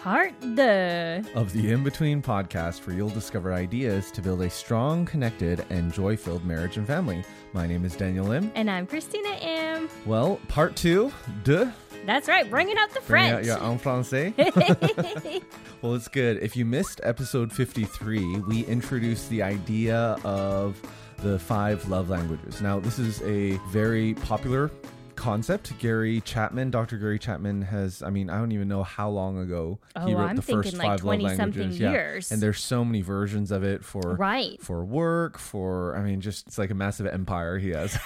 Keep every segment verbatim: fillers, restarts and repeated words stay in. Part the of the In-Between podcast, where you'll discover ideas to build a strong, connected, and joy-filled marriage and family. My name is Daniel Lim. And I'm Christina M. Well, part two, duh. That's right, bringing out the French. Bringing out your en français. Well, it's good. If you missed episode fifty-three, we introduced the idea of the five love languages. Now, this is a very popular concept. Gary Chapman, Doctor Gary Chapman has, I mean, I don't even know how long ago oh, he wrote I'm the first like five love languages. Yeah. Years. And there's so many versions of it for right. for work, for, I mean, just, it's like a massive empire he has.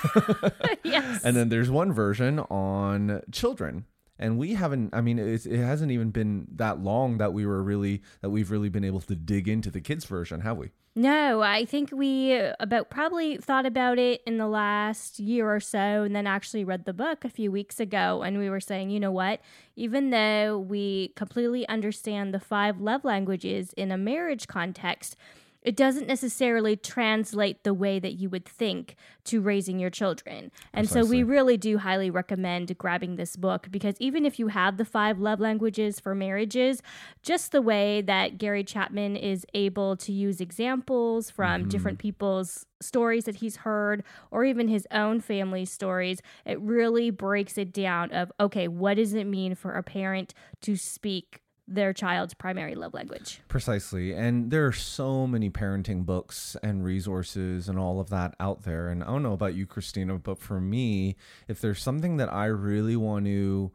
Yes. And then there's one version on children. And we haven't, I mean, it's, it hasn't even been that long that we were really, that we've really been able to dig into the kids version, have we? No, I think we about probably thought about it in the last year or so, and then actually read the book a few weeks ago. And we were saying, you know what, even though we completely understand the five love languages in a marriage context, it doesn't necessarily translate the way that you would think to raising your children. And Precisely. So we really do highly recommend grabbing this book, because even if you have the five love languages for marriages, just the way that Gary Chapman is able to use examples from mm-hmm. different people's stories that he's heard, or even his own family stories, it really breaks it down of, okay, what does it mean for a parent to speak their child's primary love language? Precisely. And there are so many parenting books and resources and all of that out there. And I don't know about you, Christina, but for me, if there's something that I really want to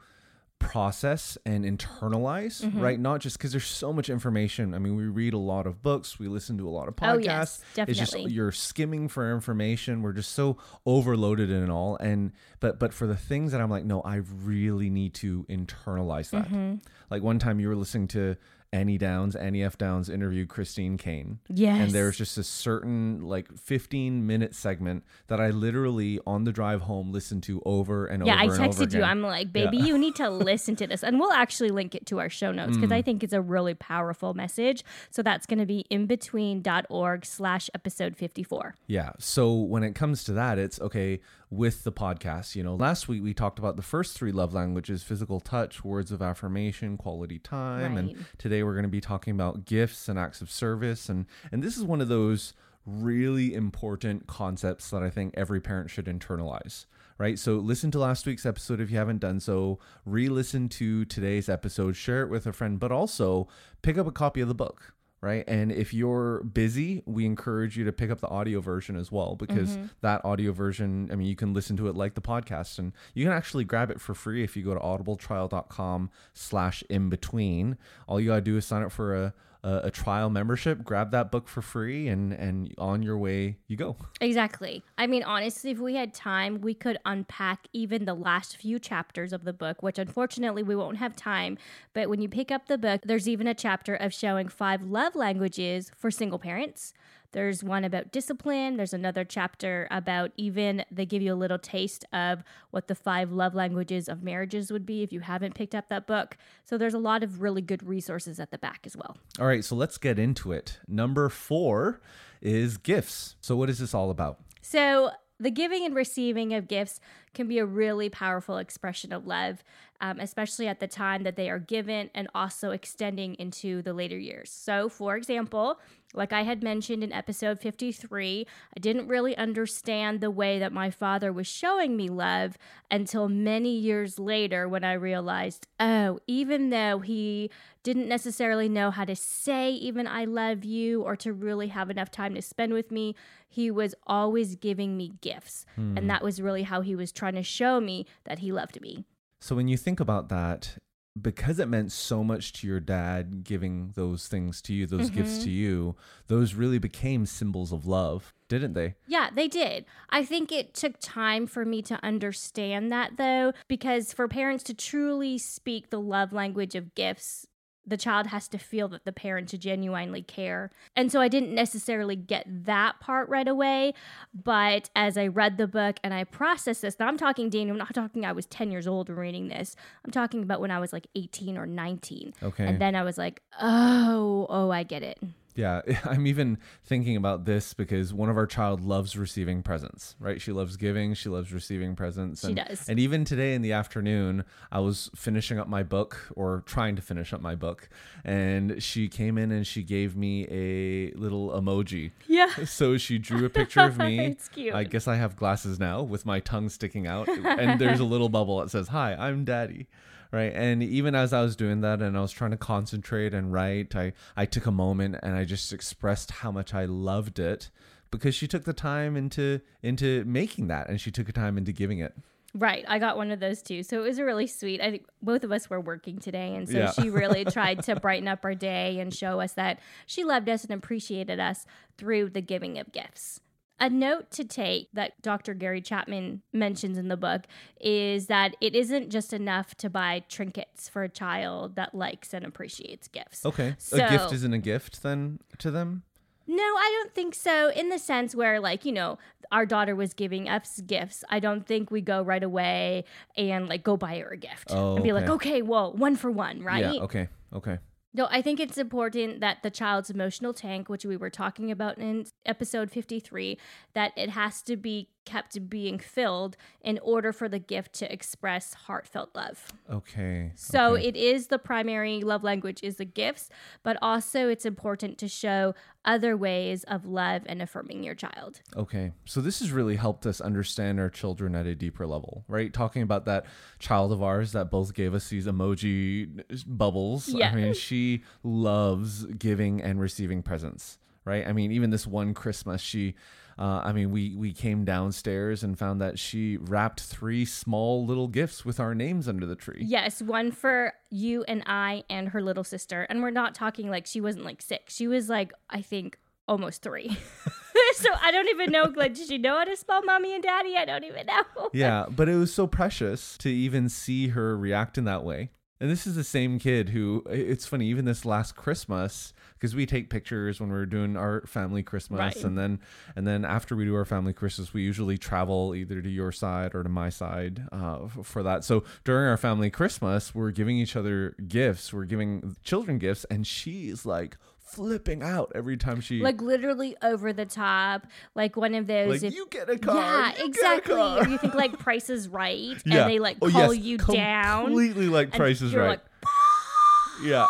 process and internalize, mm-hmm. right? Not just because there's so much information. I mean, we read a lot of books, we listen to a lot of podcasts. Oh, yes, definitely. It's just you're skimming for information. We're just so overloaded in it all. And but but for the things that I'm like, no, I really need to internalize that. Mm-hmm. Like one time you were listening to Annie Downs, Annie F. Downs interviewed Christine Kane. Yes. And there was just a certain like fifteen minute segment that I literally on the drive home listened to over and yeah, over. Yeah, I and texted over you. I'm like, baby, yeah. you need to listen to this. And we'll actually link it to our show notes, because mm. I think it's a really powerful message. So that's going to be in between dot org slash episode fifty-four. Yeah. So when it comes to that, it's okay with the podcast. You know, last week we talked about the first three love languages: physical touch, words of affirmation, quality time. Right. And today we're going to be talking about gifts and acts of service. And, and this is one of those really important concepts that I think every parent should internalize, right? So listen to last week's episode if you haven't done so, re-listen to today's episode, share it with a friend, but also pick up a copy of the book, right? And if you're busy, we encourage you to pick up the audio version as well, because mm-hmm. that audio version, I mean, you can listen to it like the podcast, and you can actually grab it for free if you go to audible trial dot com slash in between. All you gotta do is sign up for a a trial membership, grab that book for free, and and on your way you go. Exactly. I mean, honestly, if we had time, we could unpack even the last few chapters of the book, which unfortunately we won't have time. But when you pick up the book, there's even a chapter of showing five love languages for single parents. There's one about discipline. There's another chapter about even, they give you a little taste of what the five love languages of marriages would be if you haven't picked up that book. So there's a lot of really good resources at the back as well. All right, so let's get into it. Number four is gifts. So what is this all about? So the giving and receiving of gifts can be a really powerful expression of love, um, especially at the time that they are given, and also extending into the later years. So, for example, like I had mentioned in episode fifty-three, I didn't really understand the way that my father was showing me love until many years later, when I realized, oh, even though he didn't necessarily know how to say even I love you, or to really have enough time to spend with me, he was always giving me gifts. Hmm. And that was really how he was trying trying to show me that he loved me. So when you think about that, because it meant so much to your dad giving those things to you, those mm-hmm. gifts to you, those really became symbols of love, didn't they? Yeah, they did. I think it took time for me to understand that, though, because for parents to truly speak the love language of gifts, the child has to feel that the parents genuinely care. And so I didn't necessarily get that part right away, but as I read the book and I processed this, now I'm talking, Daniel, I'm not talking I was ten years old reading this. I'm talking about when I was like eighteen or nineteen. Okay. And then I was like, oh, oh, I get it. Yeah, I'm even thinking about this because one of our child loves receiving presents, right? She loves giving. She loves receiving presents. And, she does. And even today in the afternoon, I was finishing up my book or trying to finish up my book. And she came in and she gave me a little emoji. Yeah. So she drew a picture of me. It's cute. I guess I have glasses now with my tongue sticking out. And there's a little bubble that says, "Hi, I'm Daddy." Right. And even as I was doing that and I was trying to concentrate and write, I, I took a moment and I just expressed how much I loved it because she took the time into into making that and she took the time into giving it. Right. I got one of those too. So it was really sweet. I think both of us were working today. And so yeah. She really tried to brighten up our day and show us that she loved us and appreciated us through the giving of gifts. A note to take that Doctor Gary Chapman mentions in the book is that it isn't just enough to buy trinkets for a child that likes and appreciates gifts. Okay. So, a gift isn't a gift then to them? No, I don't think so. In the sense where, like, you know, our daughter was giving us gifts. I don't think we go right away and, like, go buy her a gift. Oh, and be okay. like, okay, well, one for one, right? Yeah, okay, okay. No, I think it's important that the child's emotional tank, which we were talking about in episode fifty-three, that it has to be kept being filled in order for the gift to express heartfelt love. Okay. So okay. It is the primary love language is the gifts, but also it's important to show other ways of love and affirming your child. Okay. So this has really helped us understand our children at a deeper level, right? Talking about that child of ours that both gave us these emoji bubbles. Yeah. I mean, she loves giving and receiving presents, right? I mean, even this one Christmas, she... Uh, I mean, we, we came downstairs and found that she wrapped three small little gifts with our names under the tree. Yes, one for you and I and her little sister. And we're not talking like she wasn't like six. She was like, I think, almost three. So I don't even know, like, did she know how to spell mommy and daddy? I don't even know. Yeah, but it was so precious to even see her react in that way. And this is the same kid who, it's funny, even this last Christmas, because we take pictures when we're doing our family Christmas. Right. And then and then after we do our family Christmas, we usually travel either to your side or to my side uh, for that. So during our family Christmas, we're giving each other gifts. We're giving children gifts. And she's like flipping out every time she... Like literally over the top. Like one of those... Like if, you get a car. Yeah, you exactly. Or you think like Price is Right. Yeah. And they like oh, call yes, you down. Completely like Price is Right. Like, yeah.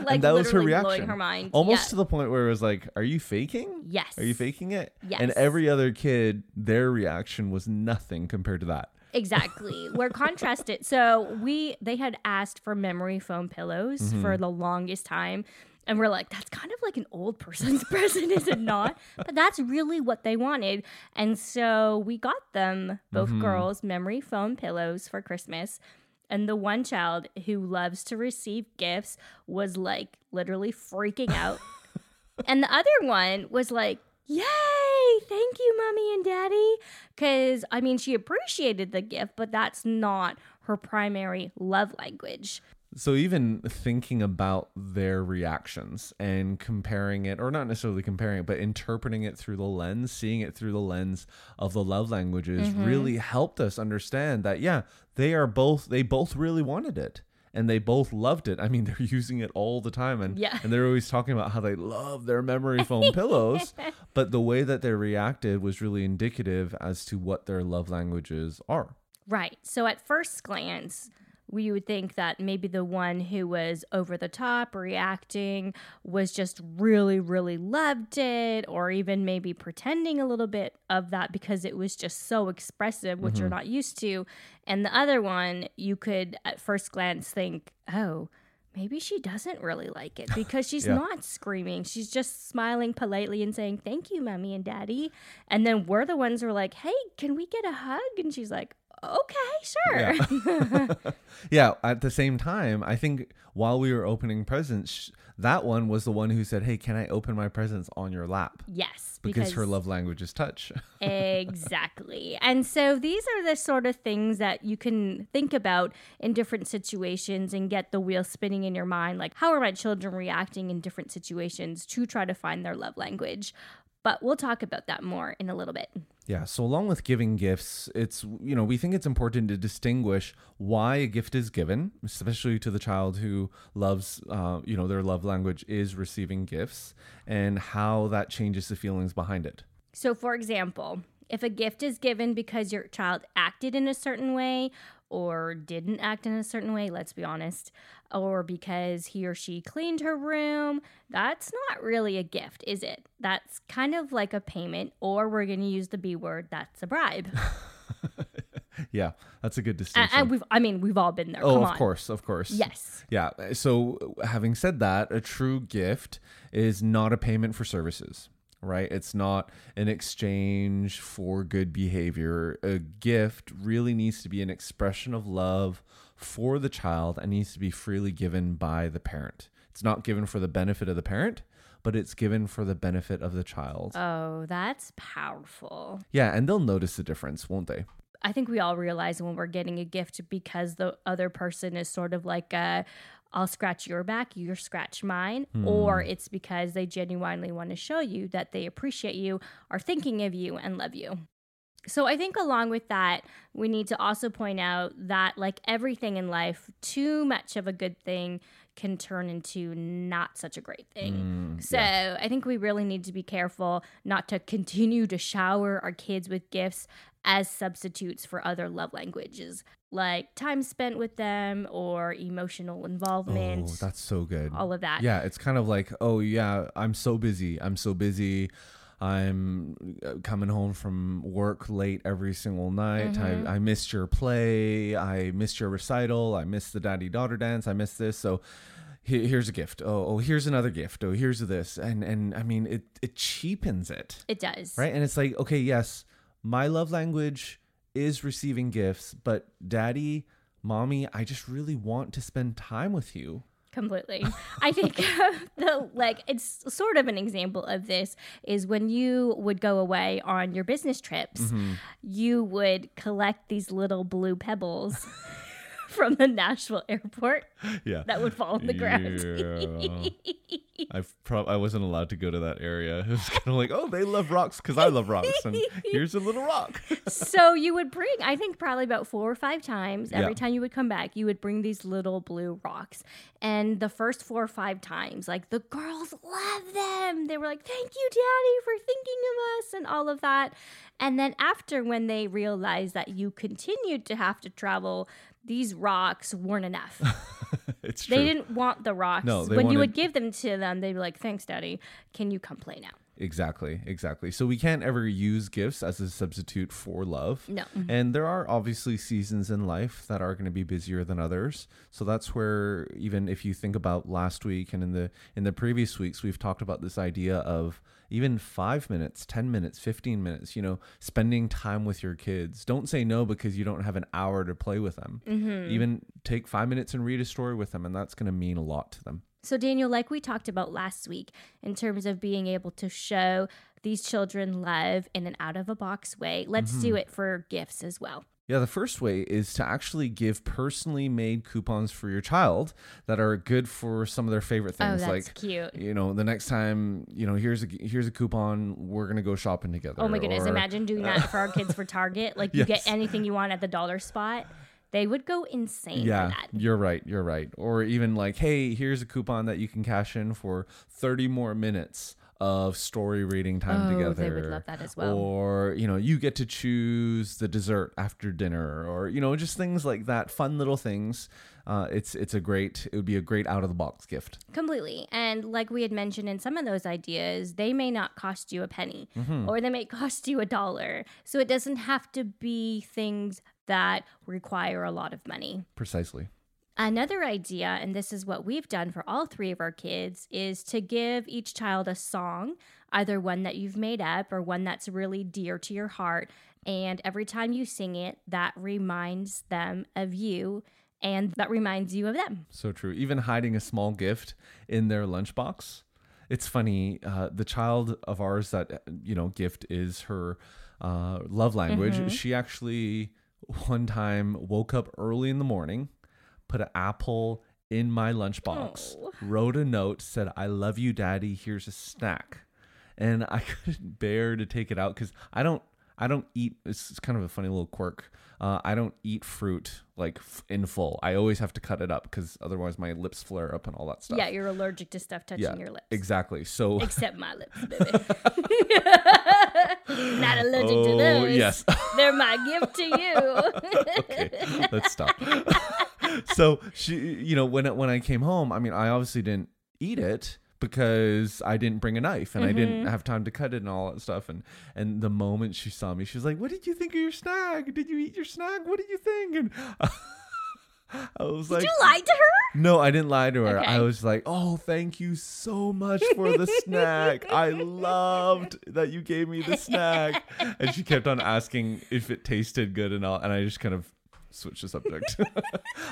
Like and that was her reaction. Blowing her mind. Almost yeah. to the point where it was like, are you faking? Yes. Are you faking it? Yes. And every other kid, their reaction was nothing compared to that. Exactly. We're contrasted. So we they had asked for memory foam pillows mm-hmm. for the longest time. And we're like, that's kind of like an old person's present, is it not? But that's really what they wanted. And so we got them, both mm-hmm. girls, memory foam pillows for Christmas. And the one child who loves to receive gifts was like literally freaking out. And the other one was like, yay, thank you, mommy and daddy. Because, I mean, she appreciated the gift, but that's not her primary love language. So even thinking about their reactions and comparing it, or not necessarily comparing it, but interpreting it through the lens, seeing it through the lens of the love languages mm-hmm. really helped us understand that, yeah, they are both, they both really wanted it. And they both loved it. I mean, they're using it all the time. And, yeah. and they're always talking about how they love their memory foam pillows. But the way that they reacted was really indicative as to what their love languages are. Right. So at first glance... we would think that maybe the one who was over the top reacting was just really, really loved it, or even maybe pretending a little bit of that because it was just so expressive, which mm-hmm. you're not used to. And the other one, you could at first glance think, oh, maybe she doesn't really like it because she's yeah. not screaming. She's just smiling politely and saying, thank you, mommy and daddy. And then we're the ones who are like, hey, can we get a hug? And she's like, okay, sure. Yeah. Yeah. At the same time, I think while we were opening presents, that one was the one who said, hey, can I open my presents on your lap? Yes. Yes. Because, because her love language is touch. Exactly. And so these are the sort of things that you can think about in different situations and get the wheel spinning in your mind. Like, how are my children reacting in different situations to try to find their love language? But we'll talk about that more in a little bit. Yeah. So along with giving gifts, it's, you know, we think it's important to distinguish why a gift is given, especially to the child who loves, uh, you know, their love language is receiving gifts, and how that changes the feelings behind it. So for example, if a gift is given because your child acted in a certain way or didn't act in a certain way, let's be honest, or because he or she cleaned her room, that's not really a gift, is it? That's kind of like a payment, or we're going to use the B word, that's a bribe. Yeah, that's a good distinction. And we've, I mean, we've all been there. Oh, Come of on. course, of course. Yes. Yeah. So having said that, a true gift is not a payment for services. Right? It's not an exchange for good behavior. A gift really needs to be an expression of love for the child and needs to be freely given by the parent. It's not given for the benefit of the parent, but it's given for the benefit of the child. Oh, that's powerful. Yeah, and they'll notice the difference, won't they? I think we all realize when we're getting a gift, because the other person is sort of like a, I'll scratch your back, you scratch mine, mm. or it's because they genuinely want to show you that they appreciate you, are thinking of you, and love you. So I think along with that, we need to also point out that, like everything in life, too much of a good thing can turn into not such a great thing. Mm, so yeah. I think we really need to be careful not to continue to shower our kids with gifts as substitutes for other love languages, like time spent with them or emotional involvement. Oh, that's so good. All of that. Yeah, it's kind of like, oh yeah, I'm so busy. I'm so busy. I'm coming home from work late every single night. Mm-hmm. I, I missed your play. I missed your recital. I missed the daddy-daughter dance. I missed this. So he, here's a gift. Oh, oh, here's another gift. Oh, here's this. And, and I mean, it, it cheapens it. It does. Right? And it's like, okay, yes, my love language is receiving gifts, but daddy, mommy, I just really want to spend time with you. Completely. I think uh, the like it's sort of an example of this is when you would go away on your business trips, mm-hmm. you would collect these little blue pebbles from the Nashville airport yeah. that would fall on the ground. Yeah. I've pro- I wasn't allowed to go to that area. It was kind of like, oh, they love rocks because I love rocks. And here's a little rock. So you would bring, I think probably about four or five times, every yeah. time you would come back, you would bring these little blue rocks. And the first four or five times, like the girls love them. They were like, thank you, Daddy, for thinking of us and all of that. And then after, when they realized that you continued to have to travel, these rocks weren't enough. It's true. They didn't want the rocks. No, they when wanted... you would give them to them, they'd be like, thanks, Daddy. Can you come play now? Exactly, exactly. So we can't ever use gifts as a substitute for love. No. And there are obviously seasons in life that are going to be busier than others. So that's where, even if you think about last week and in the in the previous weeks, we've talked about this idea of even five minutes, ten minutes, fifteen minutes, you know, spending time with your kids. Don't say no because you don't have an hour to play with them. Mm-hmm. Even take five minutes and read a story with them, and that's going to mean a lot to them. So Daniel, like we talked about last week, in terms of being able to show these children love in an out-of-a-box way, let's mm-hmm. do it for gifts as well. Yeah, the first way is to actually give personally made coupons for your child that are good for some of their favorite things. Oh, that's like, cute. You know, the next time, you know, here's a here's a coupon. We're gonna go shopping together. Oh my goodness! Or, imagine doing that for our kids for Target. Like, you yes. get anything you want at the dollar spot. They would go insane yeah, for that. Yeah, you're right. You're right. Or even like, hey, here's a coupon that you can cash in for thirty more minutes of story reading time oh, together. They would love that as well. Or, you know, you get to choose the dessert after dinner, or, you know, just things like that. Fun little things. Uh, it's it's a great, it would be a great out-of-the-box gift. Completely. And like we had mentioned in some of those ideas, they may not cost you a penny mm-hmm. or they may cost you a dollar. So it doesn't have to be things that require a lot of money. Precisely. Another idea, and this is what we've done for all three of our kids, is to give each child a song, either one that you've made up or one that's really dear to your heart. And every time you sing it, that reminds them of you. And that reminds you of them. So true. Even hiding a small gift in their lunchbox it's funny, uh, the child of ours that, you know, gift is her uh, love language. Mm-hmm. She actually one time woke up early in the morning, put an apple in my lunchbox, oh. wrote a note, said, "I love you, Daddy. Here's a snack." And I couldn't bear to take it out because I don't, I don't eat. It's kind of a funny little quirk. Uh, I don't eat fruit like f- in full. I always have to cut it up because otherwise my lips flare up and all that stuff. Yeah, you're allergic to stuff touching yeah, your lips. Exactly. So except my lips, baby. Not allergic oh, to those. Yes, they're my gift to you. Okay, let's stop. So she, you know, when when I came home, I mean, I obviously didn't eat it, because I didn't bring a knife and mm-hmm. I didn't have time to cut it and all that stuff. And and the moment she saw me, she was like, "What did you think of your snack? Did you eat your snack? What did you think?" And uh, I was did like, "Did you lie to her?" No, I didn't lie to her. Okay. I was like, "Oh, thank you so much for the snack. I loved that you gave me the snack." And she kept on asking if it tasted good and all. And I just kind of switch the subject.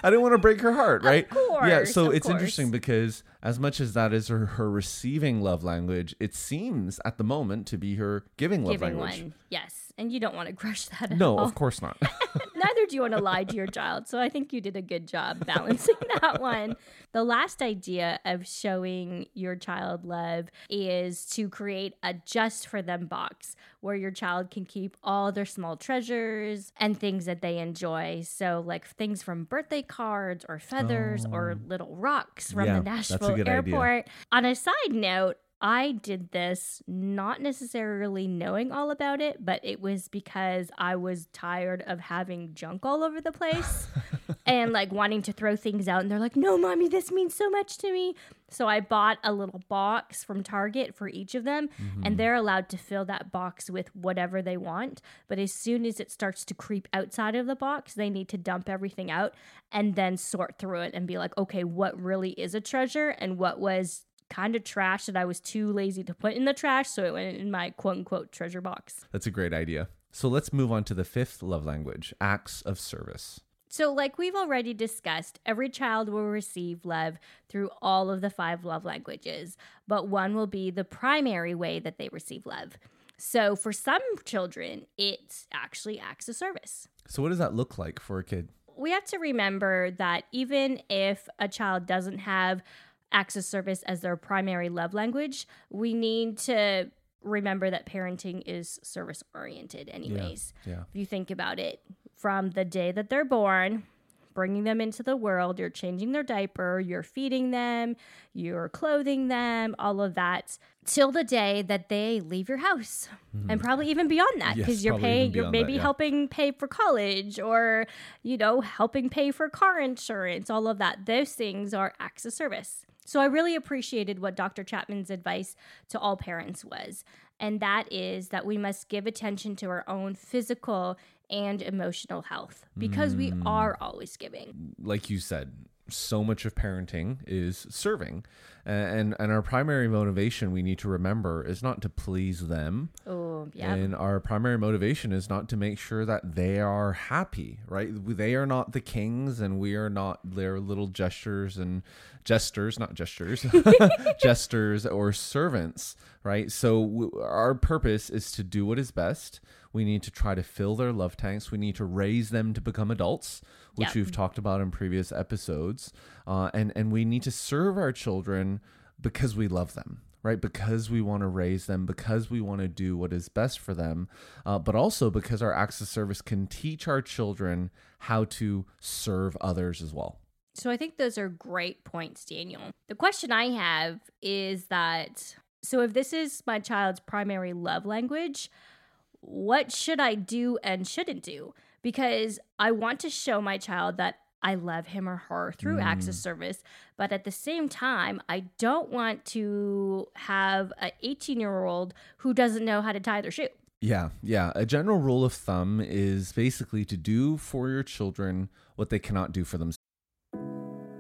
I didn't want to break her heart, right? Of course, yeah, so it's course. Interesting because as much as that is her, her receiving love language, it seems at the moment to be her giving love giving language. One. Yes, and you don't want to crush that at No, all. Of course not. Neither do you want to lie to your child, so I think you did a good job balancing that one. The last idea of showing your child love is to create a just for them box where your child can keep all their small treasures and things that they enjoy. So like things from birthday cards or feathers oh. or little rocks from yeah, the Nashville airport. Idea. On a side note, I did this not necessarily knowing all about it, but it was because I was tired of having junk all over the place and like wanting to throw things out. And they're like, "No, Mommy, this means so much to me." So I bought a little box from Target for each of them, mm-hmm. and they're allowed to fill that box with whatever they want. But as soon as it starts to creep outside of the box, they need to dump everything out and then sort through it and be like, okay, what really is a treasure and what was kind of trash that I was too lazy to put in the trash, so it went in my quote-unquote treasure box. That's a great idea. So let's move on to the fifth love language, acts of service. So like we've already discussed, every child will receive love through all of the five love languages, but one will be the primary way that they receive love. So for some children, it's actually acts of service. So what does that look like for a kid? We have to remember that even if a child doesn't have acts of service as their primary love language, we need to remember that parenting is service oriented anyways. Yeah, yeah. If you think about it, from the day that they're born, bringing them into the world, you're changing their diaper, you're feeding them, you're clothing them, all of that, till the day that they leave your house, mm-hmm. and probably even beyond that, because yes, you're paying, you're maybe that, yeah. helping pay for college, or, you know, helping pay for car insurance, all of that. Those things are acts of service. So I really appreciated what Doctor Chapman's advice to all parents was, and that is that we must give attention to our own physical and emotional health, because mm. we are always giving. Like you said, so much of parenting is serving, and and our primary motivation, we need to remember, is not to please them. Oh, yeah. And our primary motivation is not to make sure that they are happy, right? They are not the kings, and we are not their little gestures and jesters, not gestures, jesters or servants, right? So w- our purpose is to do what is best. We need to try to fill their love tanks. We need to raise them to become adults, which yep. we've talked about in previous episodes. Uh, and, and we need to serve our children because we love them, right? Because we want to raise them, because we want to do what is best for them, uh, but also because our acts of service can teach our children how to serve others as well. So I think those are great points, Daniel. The question I have is that, so if this is my child's primary love language, what should I do and shouldn't do? Because I want to show my child that I love him or her through mm. acts of service, but at the same time, I don't want to have an eighteen-year-old who doesn't know how to tie their shoe. Yeah, yeah. A general rule of thumb is basically to do for your children what they cannot do for themselves.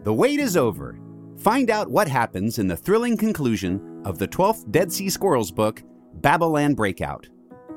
The wait is over. Find out what happens in the thrilling conclusion of the twelfth Dead Sea Squirrels book, Babylon Breakout.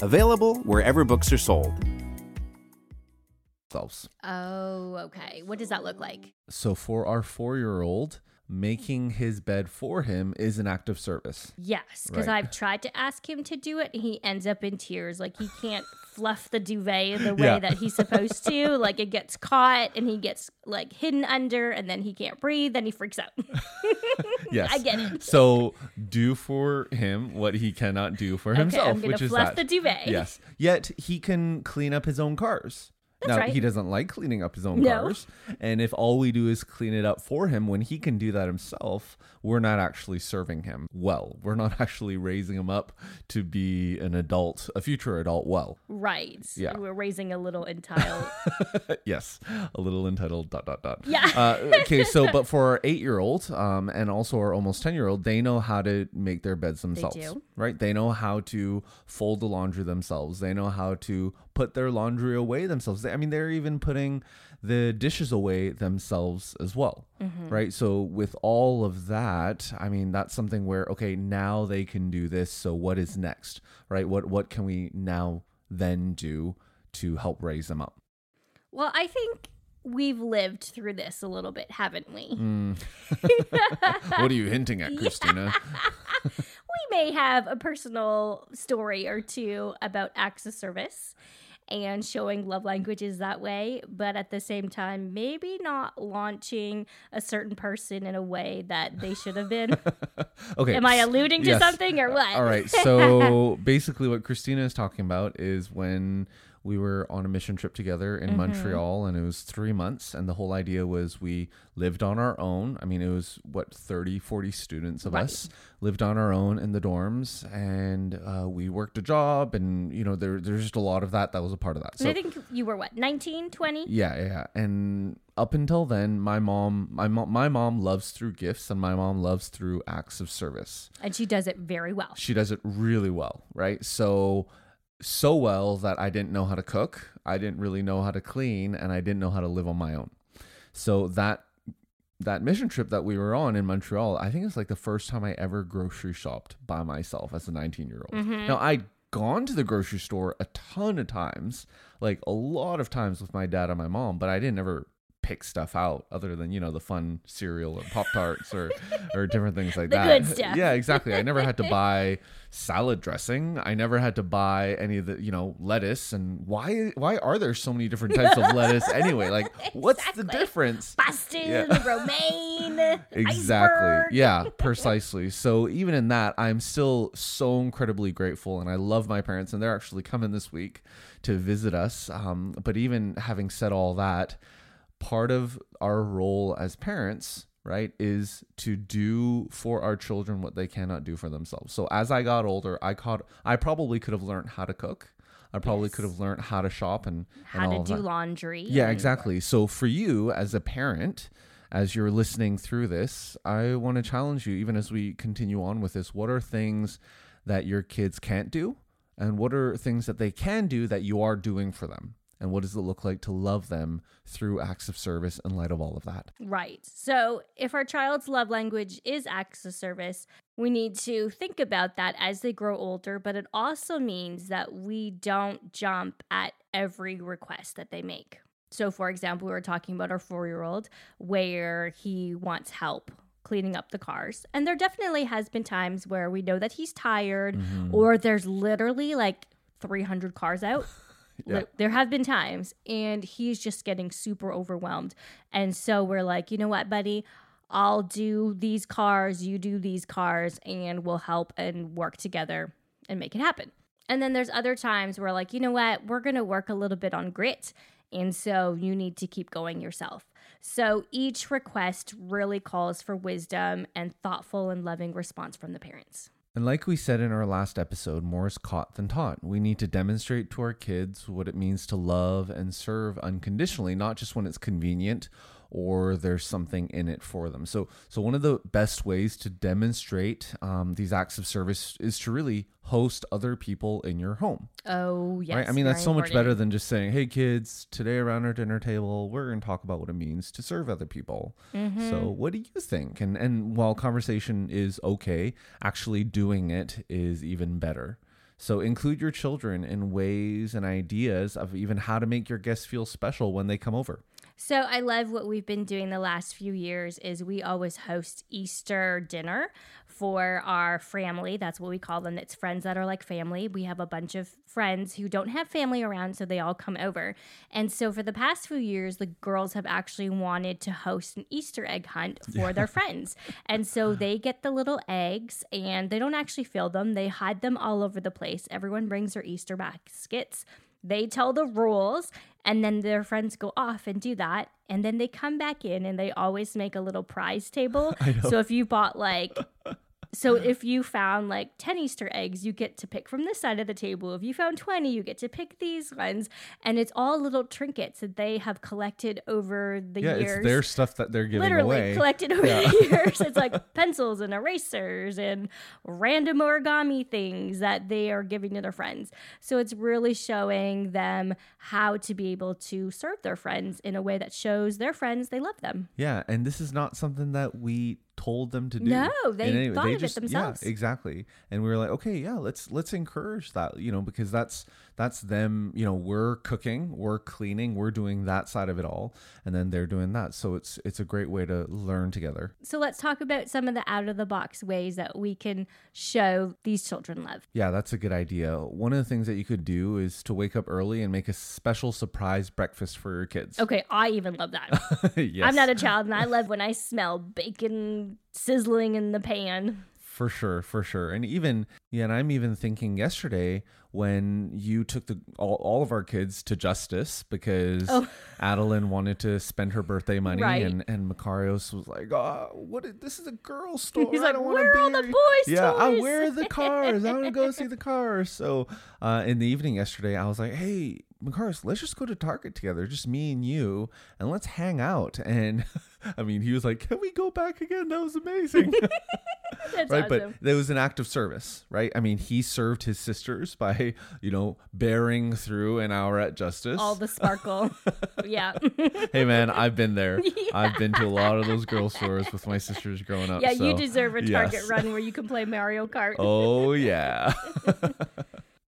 available wherever books are sold. Oh, okay. What does that look like? So for our four-year-old, making his bed for him is an act of service. Yes, because right. I've tried to ask him to do it, and he ends up in tears. Like, he can't fluff the duvet the way yeah. that he's supposed to. Like, it gets caught, and he gets, like, hidden under, and then he can't breathe, and he freaks out. Yes. I get it. So do for him what he cannot do for okay, himself, I'm gonna which is fluff that. the duvet. Yes. Yet he can clean up his own cars. That's now, right. He doesn't like cleaning up his own no. cars. And if all we do is clean it up for him when he can do that himself, we're not actually serving him well. We're not actually raising him up to be an adult, a future adult well. Right. Yeah. We're raising a little entitled. Yes. A little entitled dot, dot, dot. Yeah. uh, okay. So, but for our eight-year-old um, and also our almost ten-year-old, they know how to make their beds themselves. They do. Right? They know how to fold the laundry themselves. They know how to put their laundry away themselves. I mean, they're even putting the dishes away themselves as well, mm-hmm. right? So with all of that, I mean, that's something where, okay, now they can do this. So what is next, right? What what can we now then do to help raise them up? Well, I think we've lived through this a little bit, haven't we? Mm. What are you hinting at, Christina? Yeah. We may have a personal story or two about acts of service and showing love languages that way, but at the same time, maybe not launching a certain person in a way that they should have been. Okay. Am I alluding to yes. something or what? All right. So basically what Christina is talking about is when we were on a mission trip together in mm-hmm. Montreal, and it was three months. And the whole idea was we lived on our own. I mean, it was what, thirty, forty students of right. us lived on our own in the dorms, and uh, we worked a job, and you know, there, there's just a lot of that. That was a part of that. So and I think you were what, nineteen, twenty? Yeah. Yeah. And up until then, my mom, my mom, my mom loves through gifts, and my mom loves through acts of service. And she does it very well. She does it really well. Right. So so well that I didn't know how to cook, I didn't really know how to clean, and I didn't know how to live on my own. So that that mission trip that we were on in Montreal, I think it's like the first time I ever grocery shopped by myself as a nineteen-year-old. Mm-hmm. Now, I'd gone to the grocery store a ton of times, like a lot of times with my dad and my mom, but I didn't ever pick stuff out other than, you know, the fun cereal or Pop-Tarts or, or different things like the that. Good stuff. Yeah, exactly. I never had to buy salad dressing. I never had to buy any of the, you know, lettuce. And why why are there so many different types of lettuce anyway? Like, what's exactly. the difference? Boston, yeah. romaine, exactly. Iceberg. Yeah, precisely. So even in that, I'm still so incredibly grateful, and I love my parents, and they're actually coming this week to visit us. Um, but even having said all that, part of our role as parents, right, is to do for our children what they cannot do for themselves. So as I got older, I caught, I probably could have learned how to cook. I probably yes. could have learned how to shop and how and all to do that. laundry. Yeah, exactly. So for you as a parent, as you're listening through this, I want to challenge you, even as we continue on with this, what are things that your kids can't do? And what are things that they can do that you are doing for them? And what does it look like to love them through acts of service in light of all of that? Right. So if our child's love language is acts of service, we need to think about that as they grow older. But it also means that we don't jump at every request that they make. So for example, we were talking about our four-year-old where he wants help cleaning up the cars. And there definitely has been times where we know that he's tired mm-hmm. or there's literally like three hundred cars out. Yeah. There have been times, and he's just getting super overwhelmed. And so we're like, you know what, buddy, I'll do these cars, you do these cars, and we'll help and work together and make it happen. And then there's other times where like, you know what, we're going to work a little bit on grit. And so you need to keep going yourself. So each request really calls for wisdom and thoughtful and loving response from the parents. And like we said in our last episode, more is caught than taught. We need to demonstrate to our kids what it means to love and serve unconditionally, not just when it's convenient or there's something in it for them. So, so one of the best ways to demonstrate um, these acts of service is to really host other people in your home. Oh, yes. Right? I mean, that's so important. Much better than just saying, hey, kids, today around our dinner table, we're going to talk about what it means to serve other people. Mm-hmm. So what do you think? And, and while conversation is okay, actually doing it is even better. So include your children in ways and ideas of even how to make your guests feel special when they come over. So I love what we've been doing the last few years is we always host Easter dinner for our family. That's what we call them. It's friends that are like family. We have a bunch of friends who don't have family around, so they all come over. And so for the past few years, the girls have actually wanted to host an Easter egg hunt for yeah. their friends. And so they get the little eggs, and they don't actually fill them. They hide them all over the place. Everyone brings their Easter baskets. They tell the rules, and then their friends go off and do that. And then they come back in, and they always make a little prize table. So if you bought like... So if you found like ten Easter eggs, you get to pick from this side of the table. If you found twenty, you get to pick these ones. And it's all little trinkets that they have collected over the yeah, years. Yeah, it's their stuff that they're giving Literally away. Literally collected over yeah. the years. It's like pencils and erasers and random origami things that they are giving to their friends. So it's really showing them how to be able to serve their friends in a way that shows their friends they love them. Yeah, and this is not something that we... told them to do. No, they anyway, thought they of just, it themselves. Yeah, exactly. And we were like, okay, yeah, let's let's encourage that, you know, because that's that's them, you know, we're cooking, we're cleaning, we're doing that side of it all, and then they're doing that. So it's it's a great way to learn together. So let's talk about some of the out of the box ways that we can show these children love. Yeah, that's a good idea. One of the things that you could do is to wake up early and make a special surprise breakfast for your kids. Okay, I even love that. Yes. I'm not a child, and I love when I smell bacon sizzling in the pan. For sure, for sure. And even, yeah, and I'm even thinking yesterday when you took the all, all of our kids to Justice because oh. Adeline wanted to spend her birthday money, right. and, and Makarios was like, oh, what is, this is a girl's store. He's I like, don't where are all the boys' Yeah, toys? I wear the cars. I want to go see the cars. So uh, in the evening yesterday, I was like, hey, Makarios, let's just go to Target together, just me and you, and let's hang out. And I mean, he was like, can we go back again? That was amazing. That's right, awesome. But it was an act of service, right? I mean, he served his sisters by you know, bearing through an hour at Justice. All the sparkle. Yeah. Hey, man, I've been there. Yeah. I've been to a lot of those girl stores with my sisters growing up. Yeah, so. You deserve a Target yes. run where you can play Mario Kart. Oh, yeah.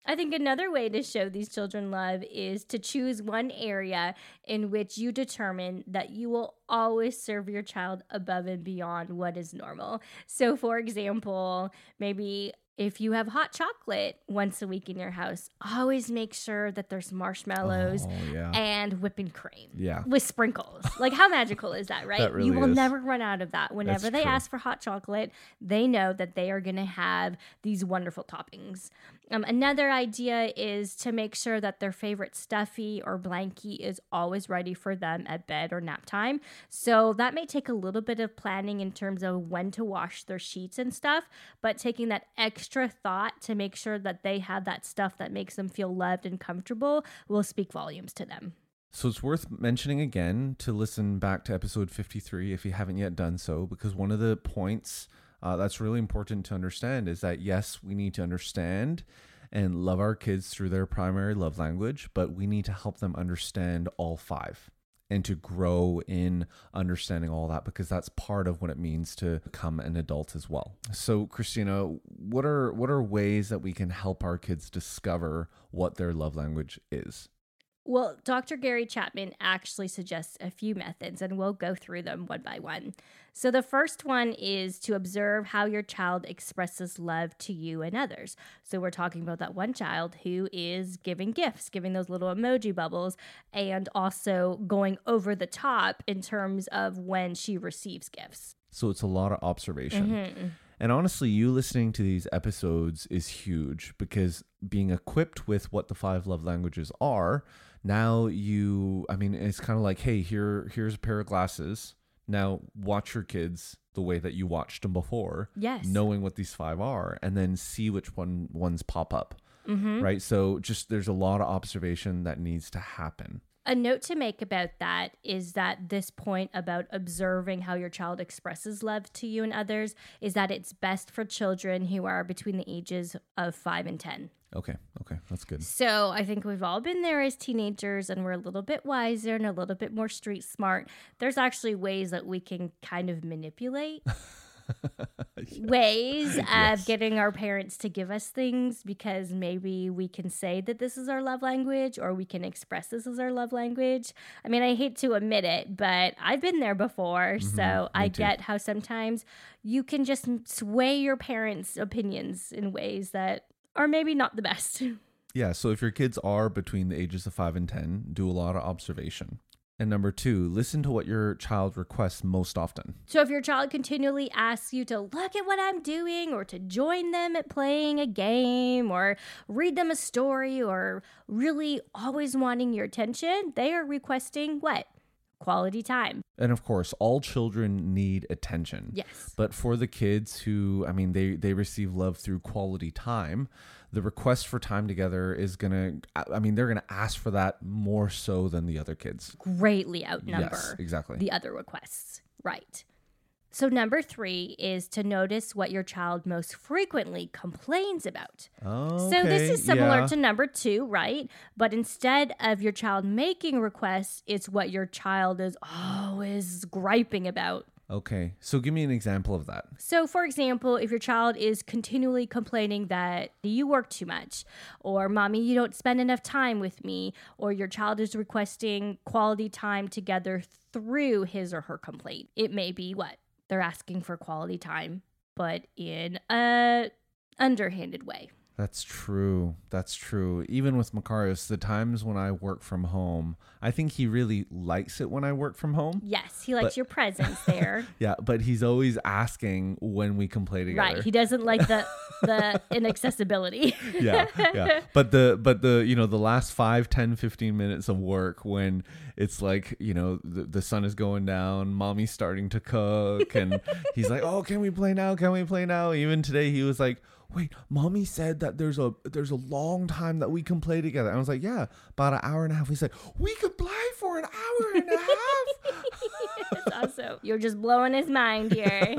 I think another way to show these children love is to choose one area in which you determine that you will always serve your child above and beyond what is normal. So, for example, maybe... if you have hot chocolate once a week in your house, always make sure that there's marshmallows oh, yeah. and whipping cream yeah. with sprinkles. Like, how magical is that, right? That really you will is. never run out of that. Whenever That's they true. ask for hot chocolate, they know that they are going to have these wonderful toppings. Um, another idea is to make sure that their favorite stuffy or blankie is always ready for them at bed or nap time. So that may take a little bit of planning in terms of when to wash their sheets and stuff, but taking that extra thought to make sure that they have that stuff that makes them feel loved and comfortable will speak volumes to them. So it's worth mentioning again to listen back to episode fifty-three if you haven't yet done so, because one of the points uh, that's really important to understand is that, yes, we need to understand and love our kids through their primary love language, but we need to help them understand all five. And to grow in understanding all that, because that's part of what it means to become an adult as well. So, Christina, what are what are ways that we can help our kids discover what their love language is? Well, Doctor Gary Chapman actually suggests a few methods, and we'll go through them one by one. So the first one is to observe how your child expresses love to you and others. So we're talking about that one child who is giving gifts, giving those little emoji bubbles, and also going over the top in terms of when she receives gifts. So it's a lot of observation. Mm-hmm. And honestly, you listening to these episodes is huge, because being equipped with what the five love languages are, now you, I mean, it's kind of like, hey, here, here's a pair of glasses. Now watch your kids the way that you watched them before, yes. knowing what these five are, and then see which one ones pop up, mm-hmm. right? So just there's a lot of observation that needs to happen. a note to make about that is that this point about observing how your child expresses love to you and others is that it's best for children who are between the ages of five and ten. Okay. Okay. That's good. So I think we've all been there as teenagers, and we're a little bit wiser and a little bit more street smart. There's actually ways that we can kind of manipulate yeah. ways yes. of getting our parents to give us things, because maybe we can say that this is our love language, or we can express this as our love language. I mean, I hate to admit it, but I've been there before. Mm-hmm. So Me I too. get how sometimes you can just sway your parents' opinions in ways that or maybe not the best. Yeah, so if your kids are between the ages of five and ten, do a lot of observation. And number two, listen to what your child requests most often. So if your child continually asks you to look at what I'm doing, or to join them at playing a game, or read them a story, or really always wanting your attention, they are requesting what? Quality time. And of course, all children need attention. Yes. But for the kids who, I mean, they, they receive love through quality time, the request for time together is going to, I mean, they're going to ask for that more so than the other kids. Greatly outnumber. Yes, exactly. The other requests. Right. So number three is to notice what your child most frequently complains about. Okay, so this is similar yeah. to number two, right? But instead of your child making requests, it's what your child is always griping about. Okay. So give me an example of that. So for example, if your child is continually complaining that you work too much, or mommy, you don't spend enough time with me, or your child is requesting quality time together through his or her complaint, it may be what? They're asking for quality time, but in a underhanded way. That's true. That's true. Even with Macarius, the times when I work from home, I think he really likes it when I work from home. Yes, he likes but, your presence there. Yeah, but he's always asking when we can play together. Right. He doesn't like the the inaccessibility. yeah, yeah. But the but the you know the last five, ten, fifteen minutes of work, when it's like, you know, the, the sun is going down, mommy's starting to cook, and he's like, "Oh, can we play now? Can we play now?" Even today he was like, "Wait, mommy said that there's a there's a long time that we can play together." I was like, "Yeah, about an hour and a half." He's like, "We could play for an hour and a half." That's awesome. You're just blowing his mind here.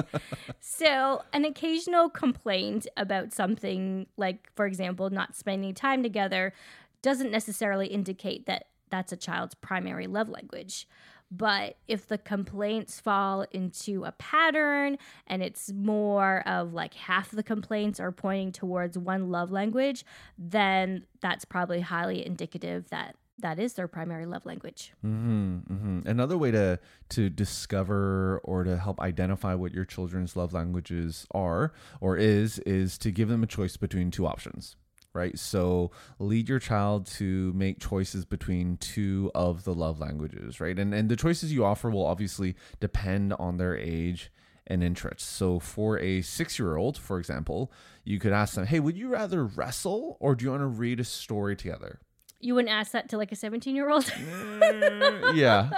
So an occasional complaint about something, like, for example, not spending time together, doesn't necessarily indicate that that's a child's primary love language. But if the complaints fall into a pattern, and it's more of like half the complaints are pointing towards one love language, then that's probably highly indicative that that is their primary love language. Mm-hmm, mm-hmm. Another way to to discover or to help identify what your children's love languages are or is, is to give them a choice between two options. Right. So lead your child to make choices between two of the love languages. Right. And and the choices you offer will obviously depend on their age and interests. So for a six-year-old, for example, you could ask them, "Hey, would you rather wrestle, or do you want to read a story together?" You wouldn't ask that to like a seventeen-year-old? mm, yeah.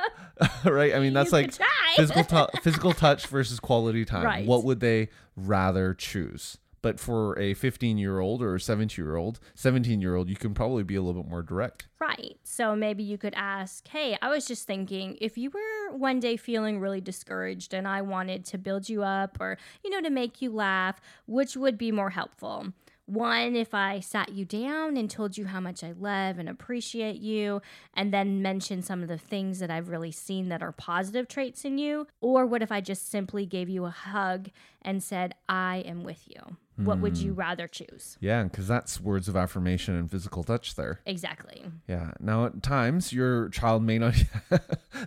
Right. I mean, that's you like physical, t- physical touch versus quality time. Right. What would they rather choose? But for a fifteen-year-old or a seventeen-year-old, seventeen-year-old, you can probably be a little bit more direct. Right. So maybe you could ask, "Hey, I was just thinking, if you were one day feeling really discouraged and I wanted to build you up, or, you know, to make you laugh, which would be more helpful? One, if I sat you down and told you how much I love and appreciate you, and then mentioned some of the things that I've really seen that are positive traits in you? Or what if I just simply gave you a hug and said, 'I am with you'?" What would you rather choose? Yeah, because that's words of affirmation and physical touch there. Exactly. Yeah. Now, at times, your child may not,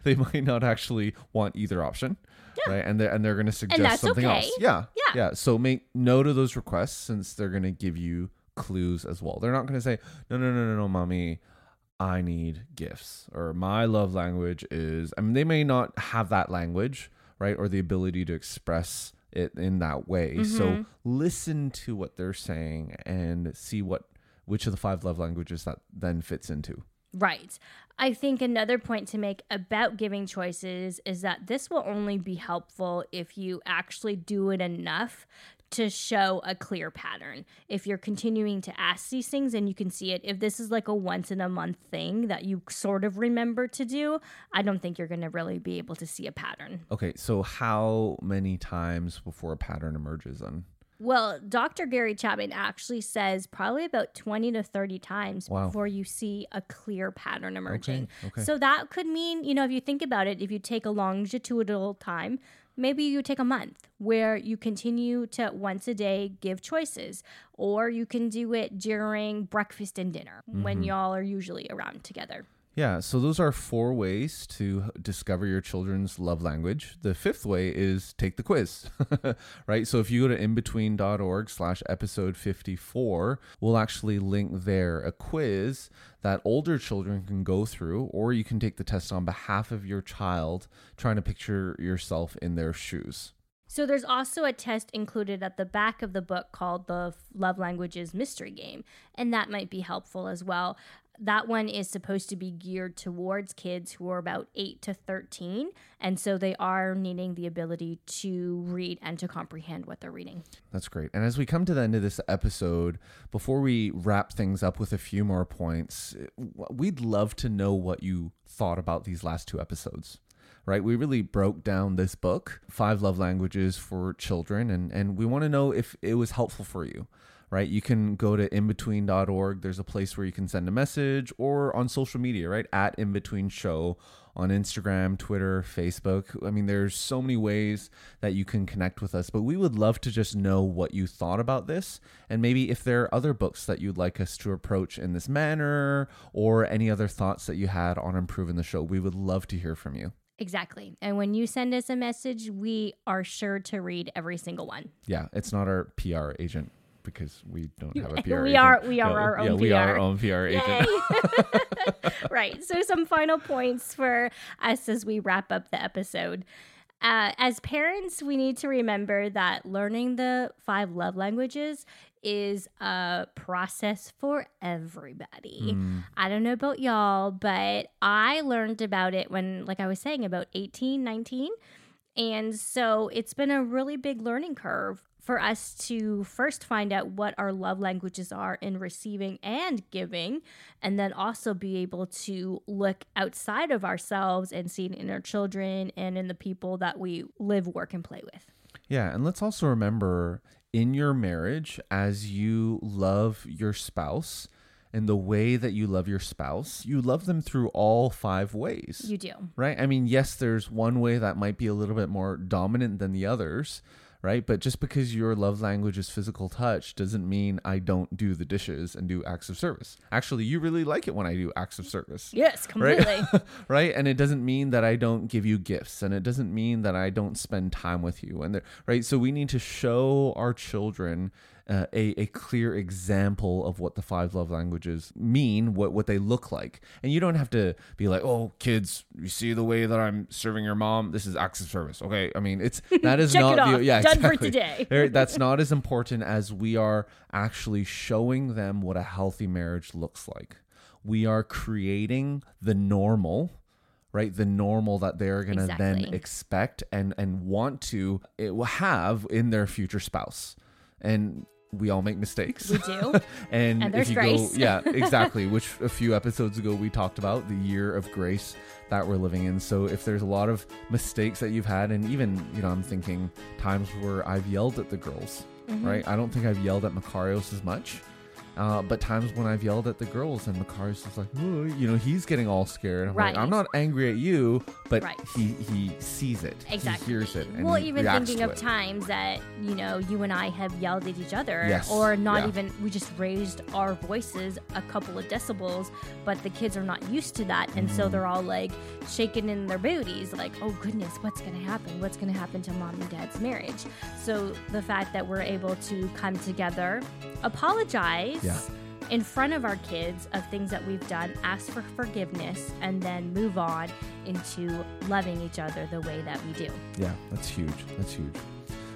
they might not actually want either option, yeah. right? And they're, and they're going to suggest something okay. else. Yeah. Yeah. Yeah. So make note of those requests, since they're going to give you clues as well. They're not going to say, "No, no, no, no, no, mommy, I need gifts," or "My love language is," I mean, they may not have that language, right? Or the ability to express it in that way. Mm-hmm. So listen to what they're saying and see what which of the five love languages that then fits into. Right. I think another point to make about giving choices is that this will only be helpful if you actually do it enough to show a clear pattern. If you're continuing to ask these things and you can see it, if this is like a once in a month thing that you sort of remember to do, I don't think you're going to really be able to see a pattern. Okay, so how many times before a pattern emerges then? Well, Doctor Gary Chapman actually says probably about twenty to thirty times wow. before you see a clear pattern emerging. Okay, okay. So that could mean, you know, if you think about it, if you take a longitudinal time, maybe you take a month where you continue to once a day give choices, or you can do it during breakfast and dinner mm-hmm. when y'all are usually around together. Yeah, so those are four ways to discover your children's love language. The fifth way is take the quiz, right? So if you go to in between dot org slash episode fifty-four, we'll actually link there a quiz that older children can go through, or you can take the test on behalf of your child, trying to picture yourself in their shoes. So there's also a test included at the back of the book called the Love Languages Mystery Game, and that might be helpful as well. That one is supposed to be geared towards kids who are about eight to thirteen, and so they are needing the ability to read and to comprehend what they're reading. That's great. And as we come to the end of this episode, before we wrap things up with a few more points, we'd love to know what you thought about these last two episodes. Right, we really broke down this book, Five Love Languages for Children, and, and we want to know if it was helpful for you. Right, you can go to in between dot org. There's a place where you can send a message, or on social media, right, at InBetween Show on Instagram, Twitter, Facebook. I mean, there's so many ways that you can connect with us, but we would love to just know what you thought about this, and maybe if there are other books that you'd like us to approach in this manner, or any other thoughts that you had on improving the show. We would love to hear from you. Exactly. And when you send us a message, we are sure to read every single one. Yeah, it's not our P R agent, because we don't have a P R we agent. Are, we are no, our own yeah, P R. We are our own P R Yay. Agent. Right. So some final points for us as we wrap up the episode. Uh, as parents, we need to remember that learning the five love languages is a process for everybody. Mm. I don't know about y'all, but I learned about it when, like I was saying, about eighteen, nineteen. And so it's been a really big learning curve for us to first find out what our love languages are in receiving and giving, and then also be able to look outside of ourselves and see it in our children and in the people that we live, work, and play with. Yeah, and let's also remember, in your marriage, as you love your spouse and the way that you love your spouse, you love them through all five ways. You do. Right? I mean, yes, there's one way that might be a little bit more dominant than the others, right? But just because your love language is physical touch doesn't mean I don't do the dishes and do acts of service. Actually, you really like it when I do acts of service. Yes, completely. Right? Right? And it doesn't mean that I don't give you gifts, and it doesn't mean that I don't spend time with you. And right? So we need to show our children Uh, a, a clear example of what the five love languages mean, what, what they look like. And you don't have to be like, oh, kids, you see the way that I'm serving your mom? This is acts of service. Okay. I mean, it's that is not the, yeah, done exactly. for today. That's not as important as we are actually showing them what a healthy marriage looks like. We are creating the normal. Right, the normal that they're going to exactly. then expect and, and want to it will have in their future spouse. And we all make mistakes. We do. and, and there's if you grace. Go, yeah, exactly. Which a few episodes ago we talked about the year of grace that we're living in. So if there's a lot of mistakes that you've had, and even, you know, I'm thinking times where I've yelled at the girls, mm-hmm. right? I don't think I've yelled at Makarios as much. Uh, but times when I've yelled at the girls and Makarios is like, oh, you know, he's getting all scared. I'm right. like, I'm not angry at you, but right. he, he sees it. Exactly. He hears it. And well, he even reacts thinking to of it. Times that, you know, you and I have yelled at each other yes. or not yeah. even, we just raised our voices a couple of decibels, but the kids are not used to that. And mm-hmm. so they're all like shaking in their booties, like, oh goodness, what's going to happen? What's going to happen to mom and dad's marriage? So the fact that we're able to come together, apologize, yeah. in front of our kids of things that we've done, ask for forgiveness, and then move on into loving each other the way that we do. Yeah, that's huge. That's huge.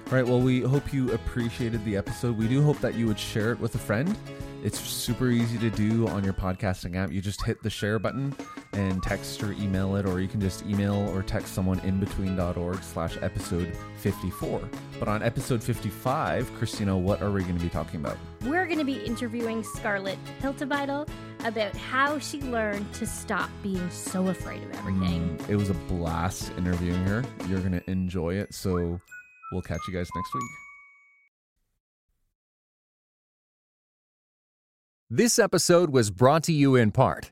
All right, well, we hope you appreciated the episode. We do hope that you would share it with a friend. It's super easy to do on your podcasting app. You just hit the share button and text or email it, or you can just email or text someone in between dot org slash episode fifty-four. But on episode fifty-five, Christina, what are we going to be talking about? We're going to be interviewing Scarlett Hiltivital about how she learned to stop being so afraid of everything. Mm, it was a blast interviewing her. You're going to enjoy it. So we'll catch you guys next week. This episode was brought to you in part